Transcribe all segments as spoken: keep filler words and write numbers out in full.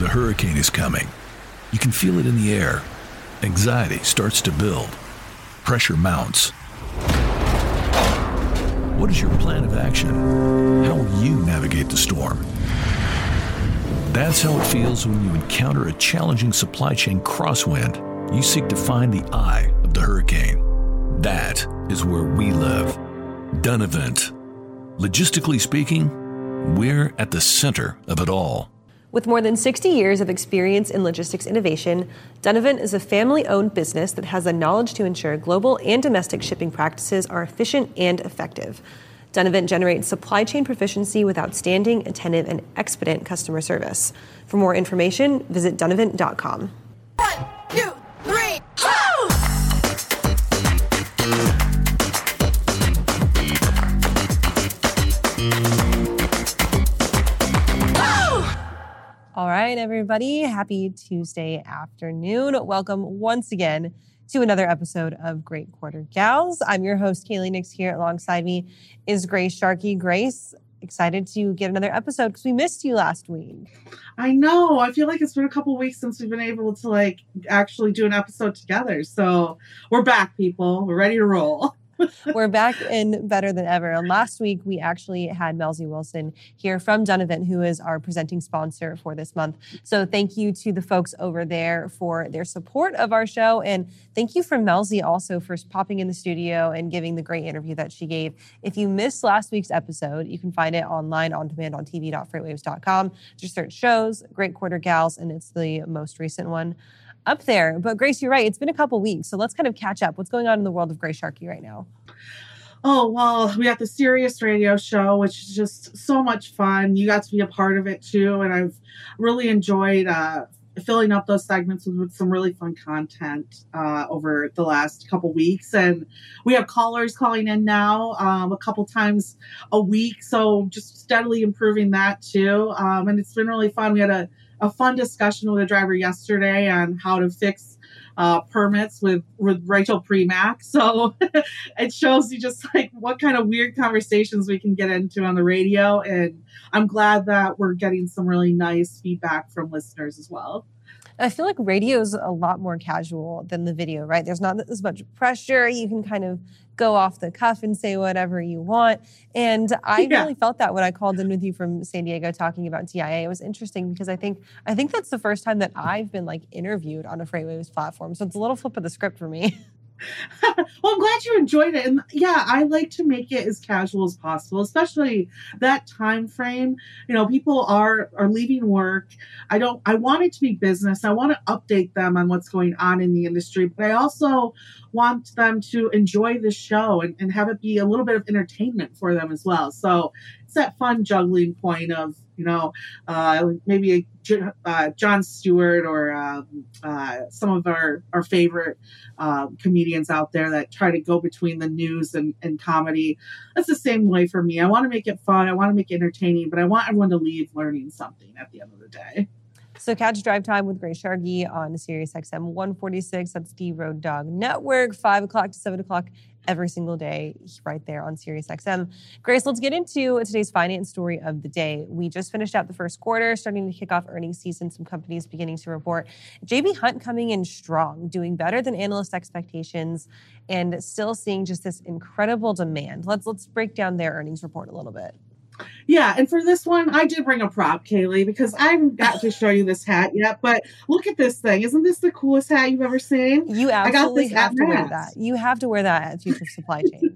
The hurricane is coming. You can feel it in the air. Anxiety starts to build. Pressure mounts. What is your plan of action? How will you navigate the storm? That's how it feels when you encounter a challenging supply chain crosswind. You seek to find the eye of the hurricane. That is where we live. Dunavant. Logistically speaking, we're at the center of it all. With more than sixty years of experience in logistics innovation, Dunavant is a family-owned business that has the knowledge to ensure global and domestic shipping practices are efficient and effective. Dunavant generates supply chain proficiency with outstanding, attentive, and expedient customer service. For more information, visit Dunavant dot com. One, two, three, ho! All right, everybody. Happy Tuesday afternoon. Welcome once again to another episode of Great Quarter Gals. I'm your host, Kaylee Nix. Here alongside me is Grace Sharkey. Grace, excited to get another episode because we missed you last week. I know. I feel like it's been a couple weeks since we've been able to like actually do an episode together. So we're back, people. We're ready to roll. We're back and better than ever. And last week, we actually had Melzi Wilson here from Dunavant, who is our presenting sponsor for this month. So thank you to the folks over there for their support of our show. And thank you for Melzi also for popping in the studio and giving the great interview that she gave. If you missed last week's episode, you can find it online on demand on T V dot freightwaves dot com. Just search shows, Great Quarter Gals, and it's the most recent one up there. But Grace, you're right. It's been a couple weeks. So let's kind of catch up. What's going on in the world of Grace Sharkey right now? Oh, well, we got the Sirius radio show, which is just so much fun. You got to be a part of it too. And I've really enjoyed uh, filling up those segments with, with some really fun content uh, over the last couple weeks. And we have callers calling in now um, a couple times a week. So just steadily improving that too. Um, and it's been really fun. We had a a fun discussion with a driver yesterday on how to fix uh, permits with, with Rachel Premack. So it shows you just like what kind of weird conversations we can get into on the radio. And I'm glad that we're getting some really nice feedback from listeners as well. I feel like radio is a lot more casual than the video, right? There's not as much pressure. You can kind of go off the cuff and say whatever you want. And I yeah. really felt that when I called in with you from San Diego talking about T I A. It was interesting because I think I think that's the first time that I've been like interviewed on a FreightWaves platform. So it's a little flip of the script for me. Well, I'm glad you enjoyed it. And yeah, I like to make it as casual as possible, especially that time frame. You know, people are, are leaving work. I don't, I want it to be business. I want to update them on what's going on in the industry, but I also want them to enjoy the show and, and have it be a little bit of entertainment for them as well. So it's that fun juggling point of, you know, uh, maybe a, uh, Jon Stewart or um, uh, some of our, our favorite uh, comedians out there that try to go between the news and, and comedy. That's the same way for me. I want to make it fun. I want to make it entertaining, but I want everyone to leave learning something at the end of the day. So catch Drive Time with Grace Sharkey on SiriusXM one forty-six. That's the Road Dog Network, five o'clock to seven o'clock every single day right there on SiriusXM. Grace, let's get into today's finance story of the day. We just finished out the first quarter, starting to kick off earnings season, some companies beginning to report. J B. Hunt coming in strong, doing better than analyst expectations, and still seeing just this incredible demand. Let's, let's break down their earnings report a little bit. Yeah, and for this one, I did bring a prop, Kaylee, because I haven't got to show you this hat yet, but look at this thing. Isn't this the coolest hat you've ever seen? You absolutely I got this have to wear that. You have to wear that at Future Supply Chain.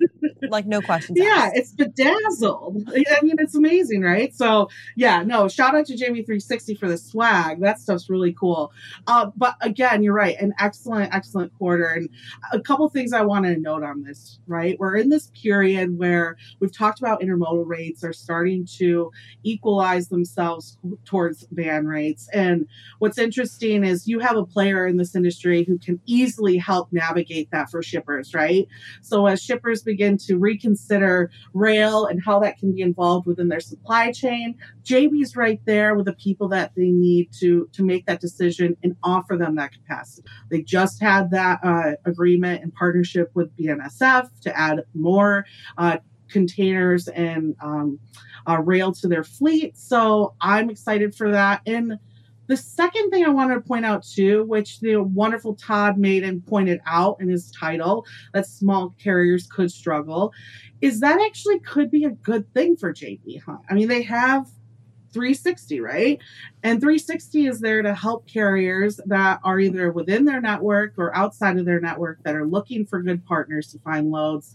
Like, no questions Yeah, asked. It's bedazzled. I mean, it's amazing, right? So, yeah, no, shout out to Jamie three sixty for the swag. That stuff's really cool. Uh, but again, you're right, an excellent, excellent quarter. And a couple things I want to note on this, right? We're in this period where we've talked about intermodal rates are starting to equalize themselves towards van rates. And what's interesting is you have a player in this industry who can easily help navigate that for shippers, right? So as shippers begin to reconsider rail and how that can be involved within their supply chain, J B's right there with the people that they need to, to make that decision and offer them that capacity. They just had that uh, agreement and partnership with B N S F to add more uh, containers and um, uh, rail to their fleet. So I'm excited for that. And The second thing I wanted to point out too, which the wonderful Todd Maiden pointed out in his title, that small carriers could struggle, is that actually could be a good thing for J B. Hunt. I mean, they have three sixty, right? And three sixty is there to help carriers that are either within their network or outside of their network that are looking for good partners to find loads.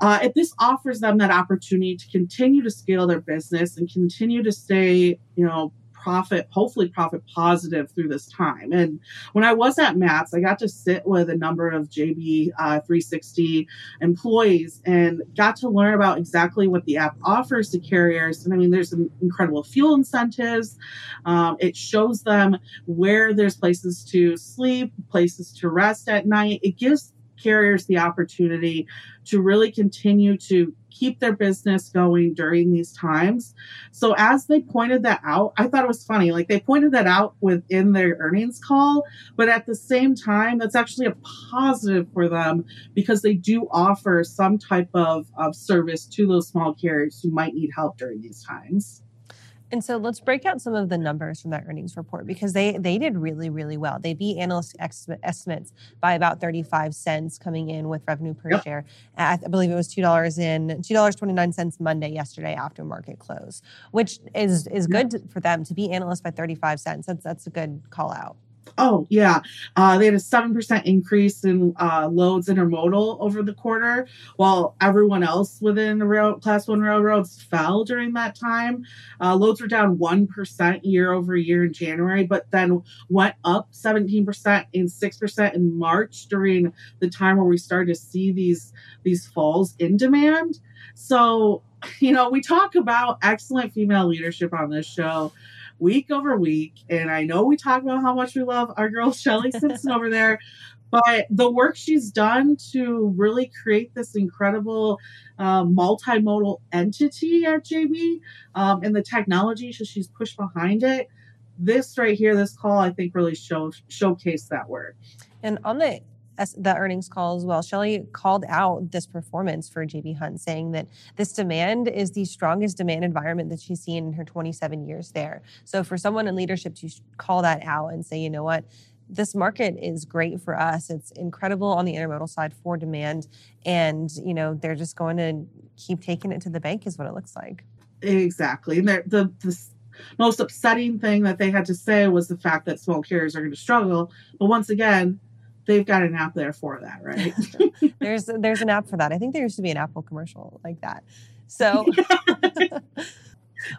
Uh, if this offers them that opportunity to continue to scale their business and continue to stay, you know, profit, hopefully profit positive through this time. And when I was at MATS, I got to sit with a number of J B uh, three sixty employees and got to learn about exactly what the app offers to carriers. And I mean, there's some incredible fuel incentives. Um, it shows them where there's places to sleep, places to rest at night. It gives carriers the opportunity to really continue to keep their business going during these times. So as they pointed that out, I thought it was funny. Like, they pointed that out within their earnings call, but at the same time, that's actually a positive for them because they do offer some type of, of service to those small carriers who might need help during these times. And so let's break out some of the numbers from that earnings report, because they, they did really, really well. They beat analyst ex- estimates by about thirty-five cents coming in with revenue per yep. share. I believe it was two dollars in two dollars and twenty-nine cents Monday yesterday after market close, which is is good yep. to, for them to beat analysts by thirty-five cents. That's, that's a good call out. Oh, yeah. Uh, they had a seven percent increase in uh, loads intermodal over the quarter, while everyone else within the rail- Class one railroads fell during that time. Uh, loads were down one percent year over year in January, but then went up seventeen percent and six percent in March during the time where we started to see these, these falls in demand. So, you know, we talk about excellent female leadership on this show week over week. And I know we talk about how much we love our girl Shelly Simpson over there, but the work she's done to really create this incredible uh, multimodal entity at J B um, and the technology so she's pushed behind it. This right here, this call, I think really show, showcased that work. And on the As the earnings call as well, Shelly called out this performance for J B. Hunt, saying that this demand is the strongest demand environment that she's seen in her twenty-seven years there. So for someone in leadership to call that out and say, you know what, this market is great for us. It's incredible on the intermodal side for demand. And, you know, they're just going to keep taking it to the bank is what it looks like. Exactly. And the, the, the most upsetting thing that they had to say was the fact that small carriers are going to struggle. But once again, they've got an app there for that, right? there's there's an app for that. I think there used to be an Apple commercial like that. So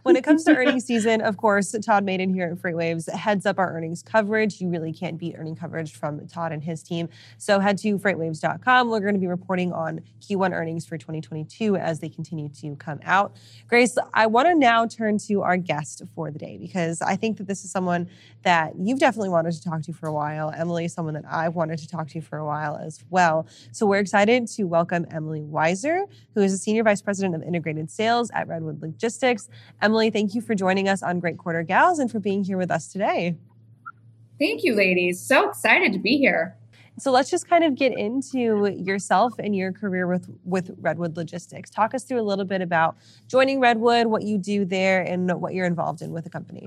when it comes to earnings season, of course, Todd Maiden here at FreightWaves heads up our earnings coverage. You really can't beat earning coverage from Todd and his team. So head to freight waves dot com. We're going to be reporting on Q one earnings for twenty twenty-two as they continue to come out. Grace, I want to now turn to our guest for the day, because I think that this is someone that you've definitely wanted to talk to for a while. Emily is someone that I've wanted to talk to for a while as well. So we're excited to welcome Emily Weiser, who is a Senior Vice President of Integrated Sales at Redwood Logistics. Emily, thank you for joining us on Great Quarter Gals and for being here with us today. Thank you, ladies. So excited to be here. So let's just kind of get into yourself and your career with, with Redwood Logistics. Talk us through a little bit about joining Redwood, what you do there, and what you're involved in with the company.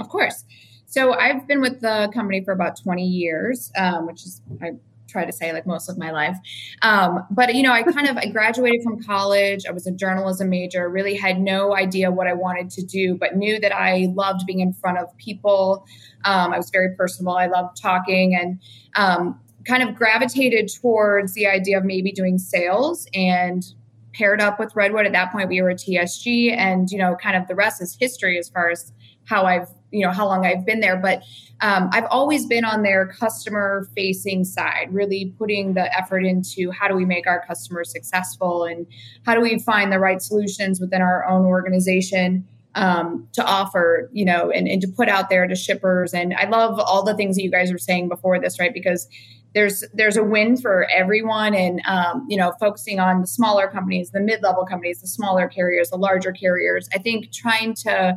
Of course. So I've been with the company for about twenty years, um, which is... I, try to say like most of my life. Um, but, you know, I kind of, I graduated from college. I was a journalism major, really had no idea what I wanted to do, but knew that I loved being in front of people. Um, I was very personable. I loved talking and um, kind of gravitated towards the idea of maybe doing sales and paired up with Redwood. At that point, we were a T S G and, you know, kind of the rest is history as far as how I've, you know, how long I've been there. But um, I've always been on their customer facing side, really putting the effort into how do we make our customers successful and how do we find the right solutions within our own organization um, to offer, you know, and, and to put out there to shippers. And I love all the things that you guys were saying before this, right? Because there's there's a win for everyone. And, um, you know, focusing on the smaller companies, the mid-level companies, the smaller carriers, the larger carriers, I think trying to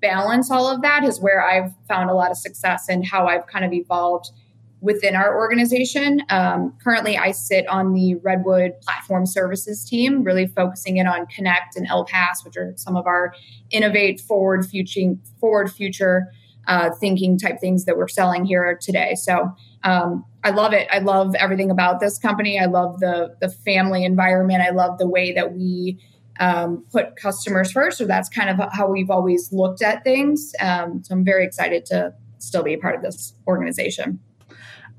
balance all of that is where I've found a lot of success and how I've kind of evolved within our organization. Um, currently, I sit on the Redwood Platform Services team, really focusing in on Connect and LPaaS, which are some of our innovate forward future, forward future uh, thinking type things that we're selling here today. So um, I love it. I love everything about this company. I love the the family environment. I love the way that we um, put customers first. So that's kind of how we've always looked at things. Um, so I'm very excited to still be a part of this organization.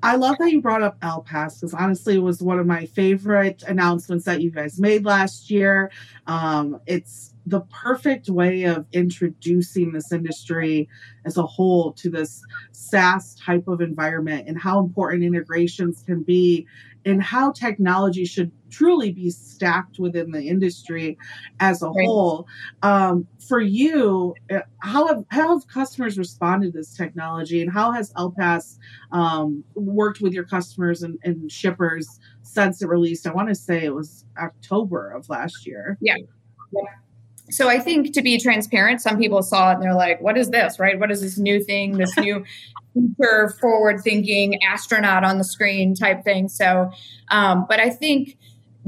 I love that you brought up LPaaS, because honestly, it was one of my favorite announcements that you guys made last year. Um, it's the perfect way of introducing this industry as a whole to this SaaS type of environment, and how important integrations can be, and how technology should truly be stacked within the industry as a right. whole. Um, for you, how have, how have customers responded to this technology, and how has LPaaS um, worked with your customers and, and shippers since it released? I want to say it was October of last year. Yeah. yeah. So I think, to be transparent, some people saw it and they're like, what is this, right? What is this new thing, this new future forward-thinking astronaut on the screen type thing? So, um, but I think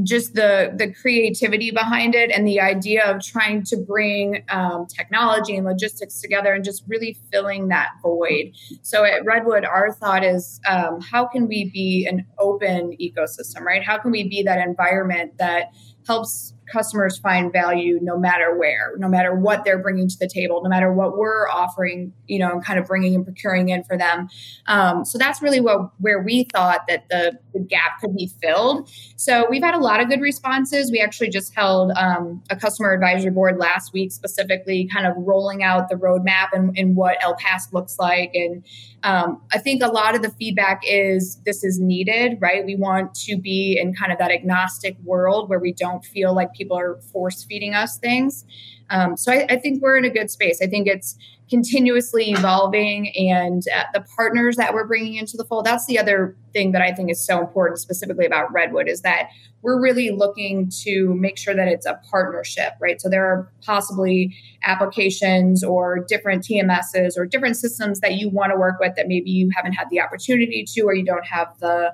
just the the creativity behind it and the idea of trying to bring um, technology and logistics together and just really filling that void. So at Redwood, our thought is um, how can we be an open ecosystem, right? How can we be that environment that helps customers find value no matter where, no matter what they're bringing to the table, no matter what we're offering, you know, and kind of bringing and procuring in for them. Um, so that's really what, where we thought that the, the gap could be filled. So we've had a lot of good responses. We actually just held um, a customer advisory board last week, specifically kind of rolling out the roadmap and, and what LPaaS looks like. And um, I think a lot of the feedback is this is needed, right? We want to be in kind of that agnostic world where we don't feel like people are force feeding us things. Um, so I, I think we're in a good space. I think it's continuously evolving, and uh, the partners that we're bringing into the fold. That's the other thing that I think is so important specifically about Redwood, is that we're really looking to make sure that it's a partnership, right? So there are possibly applications or different T M Ss or different systems that you want to work with that maybe you haven't had the opportunity to, or you don't have the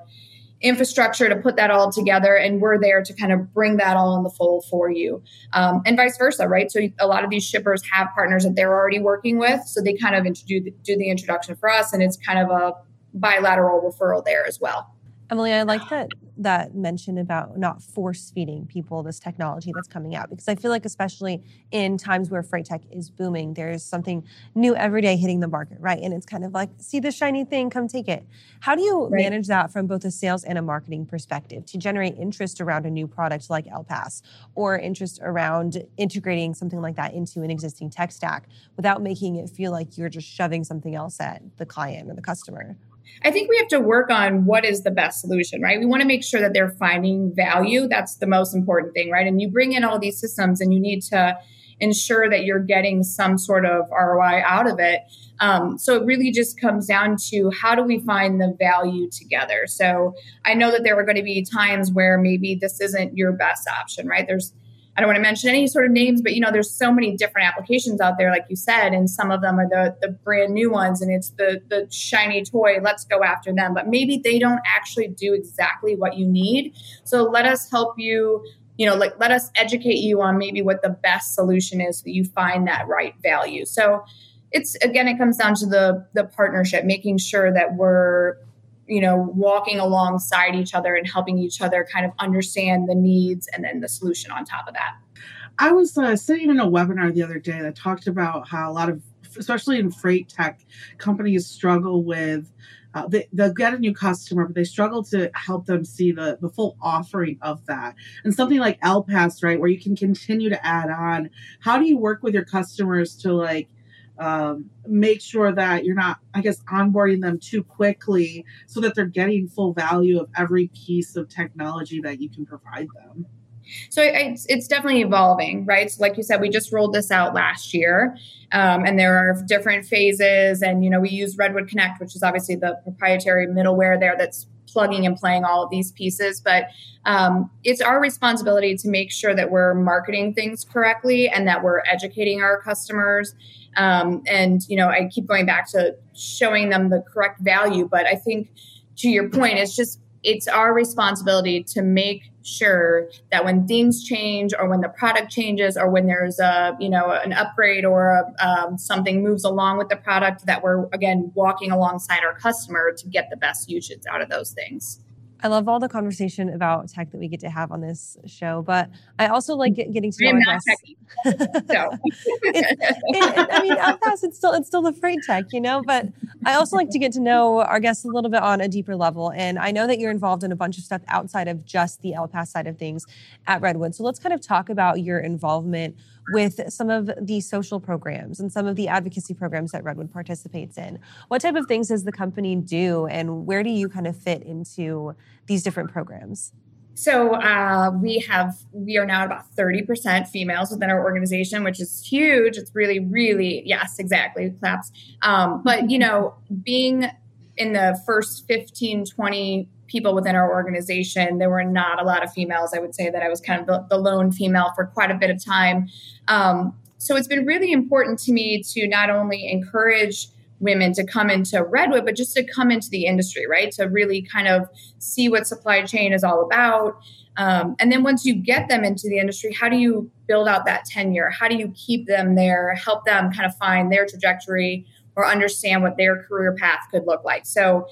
infrastructure to put that all together, and we're there to kind of bring that all in the fold for you, um, and vice versa, right? So a lot of these shippers have partners that they're already working with, so they kind of introduce, do the introduction for us, and it's kind of a bilateral referral there as well. Emily, I like that that mention about not force feeding people this technology that's coming out, because I feel like especially in times where freight tech is booming, there's something new every day hitting the market, right? And it's kind of like, see the shiny thing, come take it. How do you right. manage that from both a sales and a marketing perspective to generate interest around a new product like LPaaS, or interest around integrating something like that into an existing tech stack without making it feel like you're just shoving something else at the client or the customer? I think we have to work on what is the best solution, right? We want to make sure that they're finding value. That's the most important thing, right? And you bring in all these systems and you need to ensure that you're getting some sort of R O I out of it. Um, so it really just comes down to how do we find the value together? So I know that there are going to be times where maybe this isn't your best option, right? There's I don't want to mention any sort of names, but, you know, there's so many different applications out there, like you said, and some of them are the, the brand new ones, and it's the the shiny toy, let's go after them. But maybe they don't actually do exactly what you need. So let us help you, you know, like let us educate you on maybe what the best solution is so that you find that right value. So it's, again, it comes down to the the partnership, making sure that we're, you know, walking alongside each other and helping each other kind of understand the needs and then the solution on top of that. I was uh, sitting in a webinar the other day that talked about how a lot of, especially in freight tech, companies struggle with, uh, they, they'll get a new customer, but they struggle to help them see the, the full offering of that. And something like LPaaS, right, where you can continue to add on, how do you work with your customers to like, Um, make sure that you're not, I guess, onboarding them too quickly so that they're getting full value of every piece of technology that you can provide them? So it's, it's definitely evolving, right? So like you said, we just rolled this out last year, um, and there are different phases. And, you know, we use Redwood Connect, which is obviously the proprietary middleware there that's plugging and playing all of these pieces. But um, it's our responsibility to make sure that we're marketing things correctly and that we're educating our customers. Um, and, you know, I keep going back to showing them the correct value. But I think, to your point, it's just it's our responsibility to make sure that when things change or when the product changes or when there's a, you know, an upgrade or a, um, something moves along with the product, that we're, again, walking alongside our customer to get the best usage out of those things. I love all the conversation about tech that we get to have on this show, but I also like get, getting to know our guests. I am not techie, so. it's, it, I mean, LPaaS, it's still, it's still the freight tech, you know, but I also like to get to know our guests a little bit on a deeper level. And I know that you're involved in a bunch of stuff outside of just the LPaaS side of things at Redwood. So let's kind of talk about your involvement with some of the social programs and some of the advocacy programs that Redwood participates in. What type of things does the company do, and where do you kind of fit into these different programs? So uh, we have, we are now about thirty percent females within our organization, which is huge. It's really, really, yes, exactly, claps. Um, but, you know, being in the first fifteen, twenty people within our organization, there were not a lot of females. I would say that I was kind of the, the lone female for quite a bit of time. Um, so it's been really important to me to not only encourage women to come into Redwood, but just to come into the industry, right? To really kind of see what supply chain is all about. Um, and then once you get them into the industry, how do you build out that tenure? How do you keep them there, help them kind of find their trajectory or understand what their career path could look like? So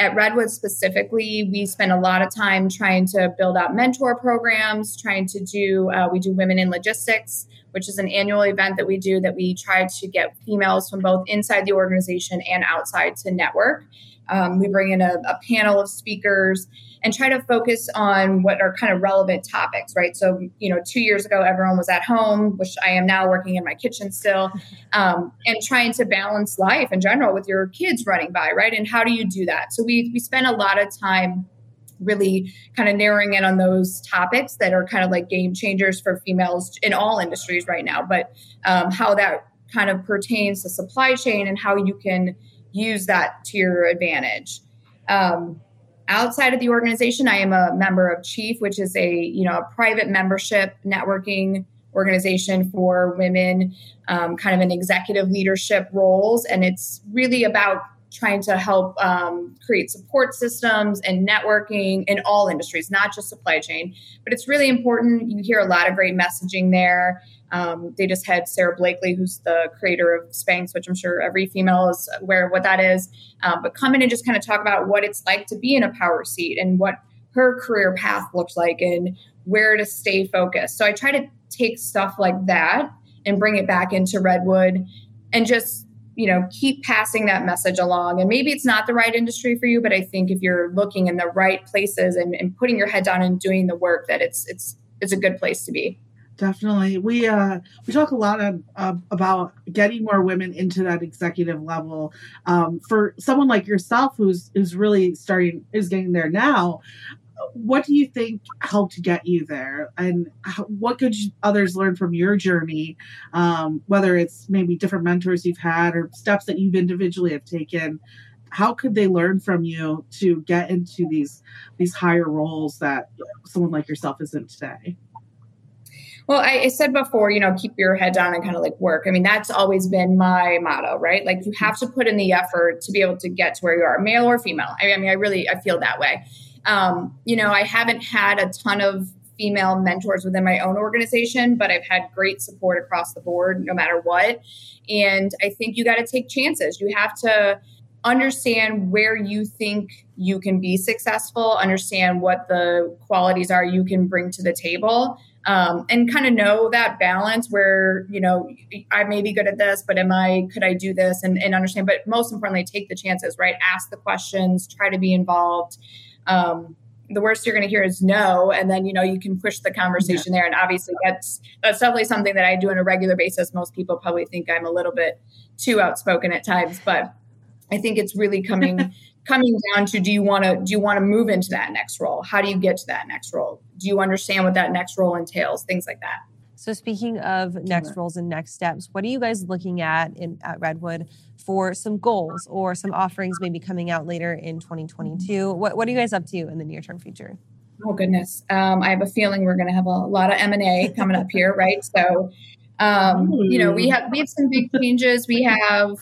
at Redwood specifically, we spend a lot of time trying to build out mentor programs, trying to do, uh, we do Women in Logistics, which is an annual event that we do that we try to get females from both inside the organization and outside to network. Um, we bring in a, a panel of speakers and try to focus on what are kind of relevant topics, right? So, you know, two years ago, everyone was at home, which I am now working in my kitchen still, um, and trying to balance life in general with your kids running by, right? And how do you do that? So we, we spend a lot of time really kind of narrowing in on those topics that are kind of like game changers for females in all industries right now, but um, how that kind of pertains to supply chain and how you can use that to your advantage. Um, Outside of the organization, I am a member of Chief, which is a, you know, a private membership networking organization for women, um, kind of in executive leadership roles. And it's really about trying to help um, create support systems and networking in all industries, not just supply chain. But it's really important. You hear a lot of great messaging there. Um, they just had Sarah Blakely, who's the creator of Spanx, which I'm sure every female is aware of what that is. Um, but come in and just kind of talk about what it's like to be in a power seat and what her career path looks like and where to stay focused. So I try to take stuff like that and bring it back into Redwood and just, you know, keep passing that message along. And maybe it's not the right industry for you, but I think if you're looking in the right places and, and putting your head down and doing the work, that it's it's it's a good place to be. Definitely. We uh, we talk a lot of, uh, about getting more women into that executive level. Um, for someone like yourself, who's who's really starting, is getting there now, what do you think helped get you there? And how, what could you, others learn from your journey, um, whether it's maybe different mentors you've had or steps that you've individually have taken? How could they learn from you to get into these these higher roles that someone like yourself is in today? Well, I, I said before, you know, keep your head down and kind of like work. I mean, that's always been my motto, right? Like you have to put in the effort to be able to get to where you are, male or female. I mean, I really, I feel that way. Um, you know, I haven't had a ton of female mentors within my own organization, but I've had great support across the board, no matter what. And I think you got to take chances. You have to understand where you think you can be successful, understand what the qualities are you can bring to the table. Um, and kind of know that balance where, you know, I may be good at this, but am I, could I do this and, and understand, but most importantly, take the chances, right? Ask the questions, try to be involved. Um, the worst you're going to hear is no. And then, you know, you can push the conversation yeah. there. And obviously that's, that's definitely something that I do on a regular basis. Most people probably think I'm a little bit too outspoken at times, but I think it's really coming, coming down to, do you want to, do you want to move into that next role? How do you get to that next role? Do you understand what that next role entails? Things like that. So speaking of next roles and next steps, what are you guys looking at in at Redwood for some goals or some offerings maybe coming out later in twenty twenty-two? What what are you guys up to in the near-term future? Oh, goodness. Um, I have a feeling we're going to have a lot of M and A coming up here, right? So, um, you know, we have, we have some big changes. We have...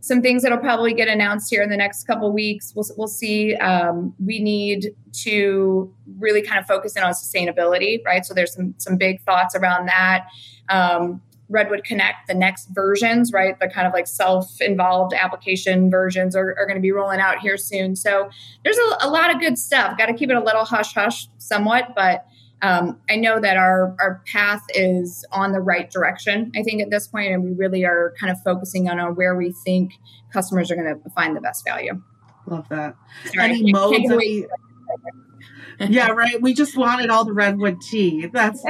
some things that'll probably get announced here in the next couple of weeks. We'll we'll see. Um, we need to really kind of focus in on sustainability, right? So there's some some big thoughts around that. Um, Redwood Connect, the next versions, right? The kind of like self-involved application versions are, are going to be rolling out here soon. So there's a, a lot of good stuff. Got to keep it a little hush-hush somewhat, but um, I know that our, our path is on the right direction, I think, at this point, and we really are kind of focusing on, on where we think customers are going to find the best value. Love that. Sorry, Any modes of e- Yeah, right. We just wanted all the Redwood tea. That's.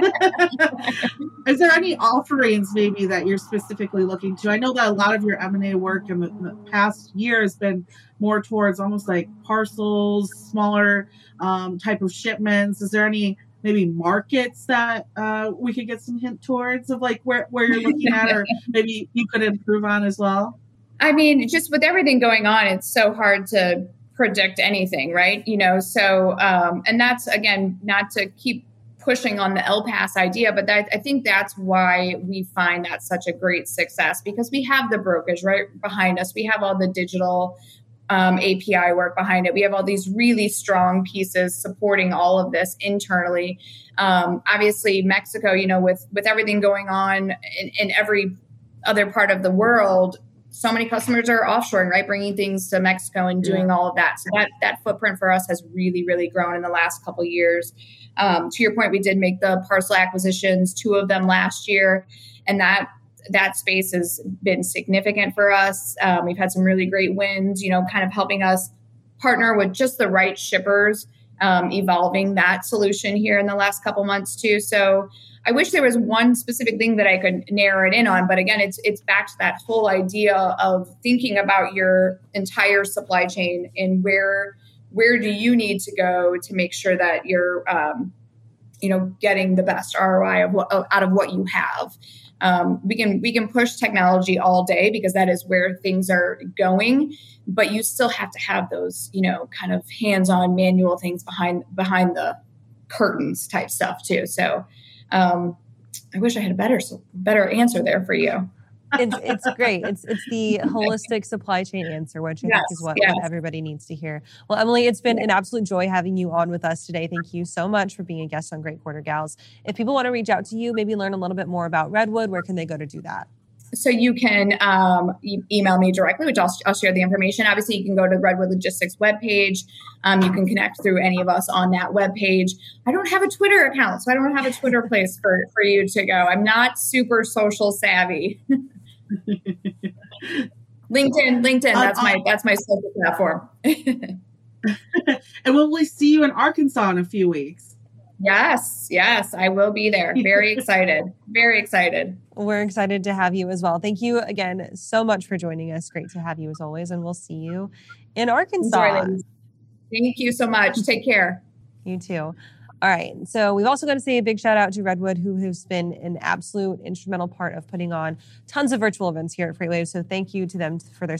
Is there any offerings maybe that you're specifically looking to? I know that a lot of your M and A work in the, in the past year has been more towards almost like parcels, smaller um, type of shipments. Is there any maybe markets that uh, we could get some hint towards of like where, where you're looking at or maybe you could improve on as well? I mean, just with everything going on, it's so hard to predict anything, right? You know, so, um, and that's, again, not to keep pushing on the LPaaS idea, but that, I think that's why we find that such a great success, because we have the brokers right behind us. We have all the digital um, A P I work behind it. We have all these really strong pieces supporting all of this internally. Um, obviously, Mexico, you know, with, with everything going on in, in every other part of the world, so many customers are offshoring, right? Bringing things to Mexico and doing all of that. So that, that footprint for us has really, really grown in the last couple of years. Um, to your point, we did make the parcel acquisitions, two of them last year. And that, that space has been significant for us. Um, we've had some really great wins, you know, kind of helping us partner with just the right shippers, um, evolving that solution here in the last couple months too. So I wish there was one specific thing that I could narrow it in on, but again, it's it's back to that whole idea of thinking about your entire supply chain and where where do you need to go to make sure that you're um, you know getting the best R O I of what, out of what you have. Um, we can we can push technology all day because that is where things are going, but you still have to have those you know kind of hands-on manual things behind behind the curtains type stuff too. So. Um, I wish I had a better, better answer there for you. It's, it's great. It's it's the holistic supply chain answer, which I yes, think is what, yes. what everybody needs to hear. Well, Emily, it's been an absolute joy having you on with us today. Thank you so much for being a guest on Great Quarter Gals. If people want to reach out to you, maybe learn a little bit more about Redwood, where can they go to do that? So you can um, e- email me directly, which I'll, I'll share the information. Obviously, you can go to the Redwood Logistics webpage. Um, you can connect through any of us on that webpage. I don't have a Twitter account, so I don't have a Twitter place for, for you to go. I'm not super social savvy. LinkedIn, LinkedIn, that's uh, my that's my social platform. And will we see you in Arkansas in a few weeks? Yes, yes, I will be there. Very excited. Very excited. We're excited to have you as well. Thank you again so much for joining us. Great to have you as always. And we'll see you in Arkansas. Enjoy. Thank you so much. Take care. You too. All right. So we've also got to say a big shout out to Redwood, who has been an absolute instrumental part of putting on tons of virtual events here at FreightWaves. So thank you to them for their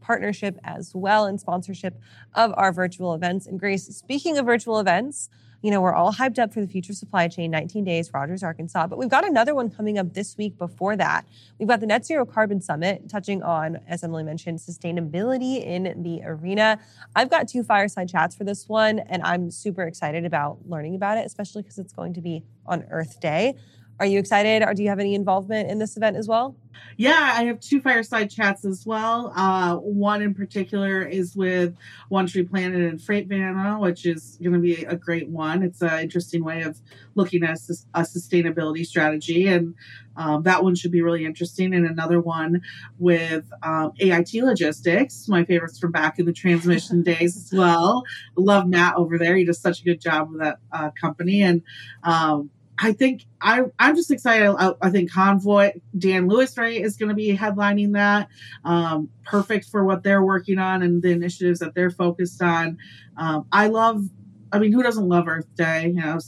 partnership as well and sponsorship of our virtual events. And Grace, speaking of virtual events, you know, we're all hyped up for the Future Supply Chain, nineteen days, Rogers, Arkansas. But we've got another one coming up this week before that. We've got the Net Zero Carbon Summit, touching on, as Emily mentioned, sustainability in the arena. I've got two fireside chats for this one, and I'm super excited about learning about it, especially because it's going to be on Earth Day. Are you excited, or do you have any involvement in this event as well? Yeah, I have two fireside chats as well. Uh, one in particular is with One Tree Planet and Freightvana, which is going to be a great one. It's an interesting way of looking at a sustainability strategy, and um, that one should be really interesting. And another one with um, A I T Logistics, my favorites from back in the transmission days as well. Love Matt over there. He does such a good job with that uh, company. And um I think I, I'm just excited. I, I think Convoy, Dan Lewis, right, is going to be headlining that. Um, perfect for what they're working on and the initiatives that they're focused on. Um, I love, I mean, who doesn't love Earth Day? You know,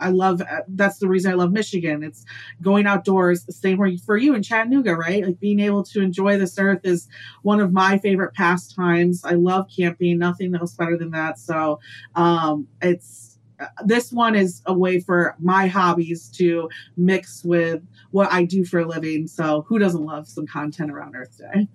I love, that's the reason I love Michigan. It's going outdoors, the same way for you in Chattanooga, right? Like being able to enjoy this earth is one of my favorite pastimes. I love camping, nothing else better than that. So um, it's, this one is a way for my hobbies to mix with what I do for a living. So who doesn't love some content around Earth Day?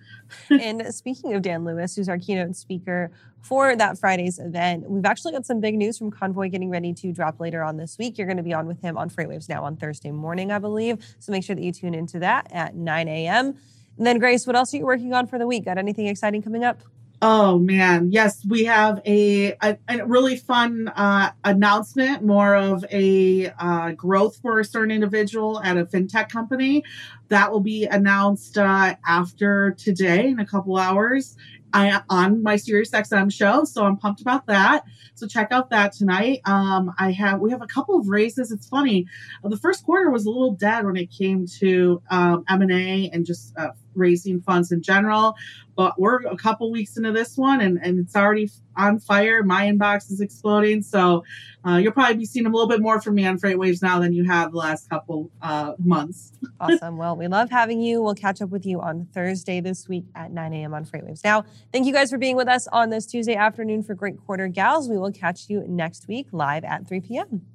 And speaking of Dan Lewis, who's our keynote speaker for that Friday's event, we've actually got some big news from Convoy getting ready to drop later on this week. You're going to be on with him on FreightWaves Now on Thursday morning, I believe. So make sure that you tune into that at nine a.m. And then, Grace, what else are you working on for the week? Got anything exciting coming up? Oh, man. Yes, we have a, a, a really fun uh, announcement, more of a uh, growth for a certain individual at a fintech company. That will be announced uh, after today in a couple hours I, on my SiriusXM show. So I'm pumped about that. So check out that tonight. Um, I have we have a couple of raises. It's funny. The first quarter was a little dead when it came to um, M and A and just uh, raising funds in general. But we're a couple weeks into this one, and, and it's already on fire. My inbox is exploding. So uh, you'll probably be seeing a little bit more from me on FreightWaves Now than you have the last couple uh, months. Awesome. Well, we love having you. We'll catch up with you on Thursday this week at nine a.m. on FreightWaves Now. Thank you guys for being with us on this Tuesday afternoon for Great Quarter Gals. We will catch you next week live at three p.m.